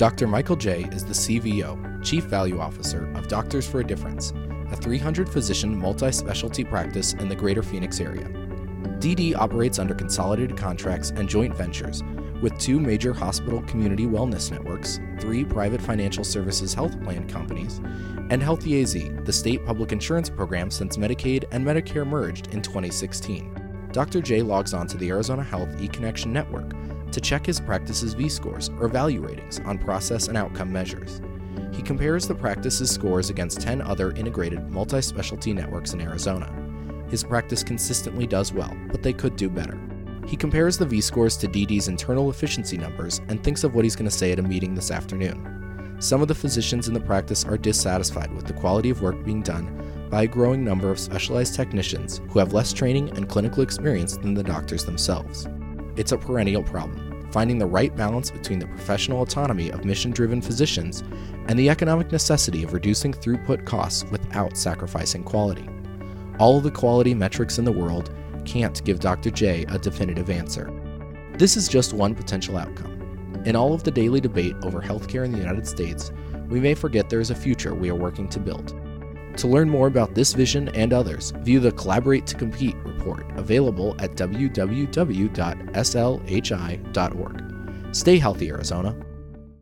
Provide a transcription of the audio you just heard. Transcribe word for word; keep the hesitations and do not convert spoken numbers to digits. Doctor Michael J. is the C V O, Chief Value Officer, of Doctors for a Difference, a three hundred physician multi-specialty practice in the greater Phoenix area. D D operates under consolidated contracts and joint ventures with two major hospital community wellness networks, three private financial services health plan companies, and Healthy A Z, the state public insurance program since Medicaid and Medicare merged in twenty sixteen. Doctor J logs on to the Arizona Health eConnection Network to check his practice's V-scores, or value ratings, on process and outcome measures. He compares the practice's scores against ten other integrated multi-specialty networks in Arizona. His practice consistently does well, but they could do better. He compares the V-scores to D D's internal efficiency numbers and thinks of what he's going to say at a meeting this afternoon. Some of the physicians in the practice are dissatisfied with the quality of work being done by a growing number of specialized technicians who have less training and clinical experience than the doctors themselves. It's a perennial problem, finding the right balance between the professional autonomy of mission-driven physicians and the economic necessity of reducing throughput costs without sacrificing quality. All the quality metrics in the world can't give Doctor J a definitive answer. This is just one potential outcome. In all of the daily debate over healthcare in the United States, we may forget there is a future we are working to build. To learn more about this vision and others, view the Collaborate to Compete report available at w w w dot s l h i dot org. Stay healthy, Arizona.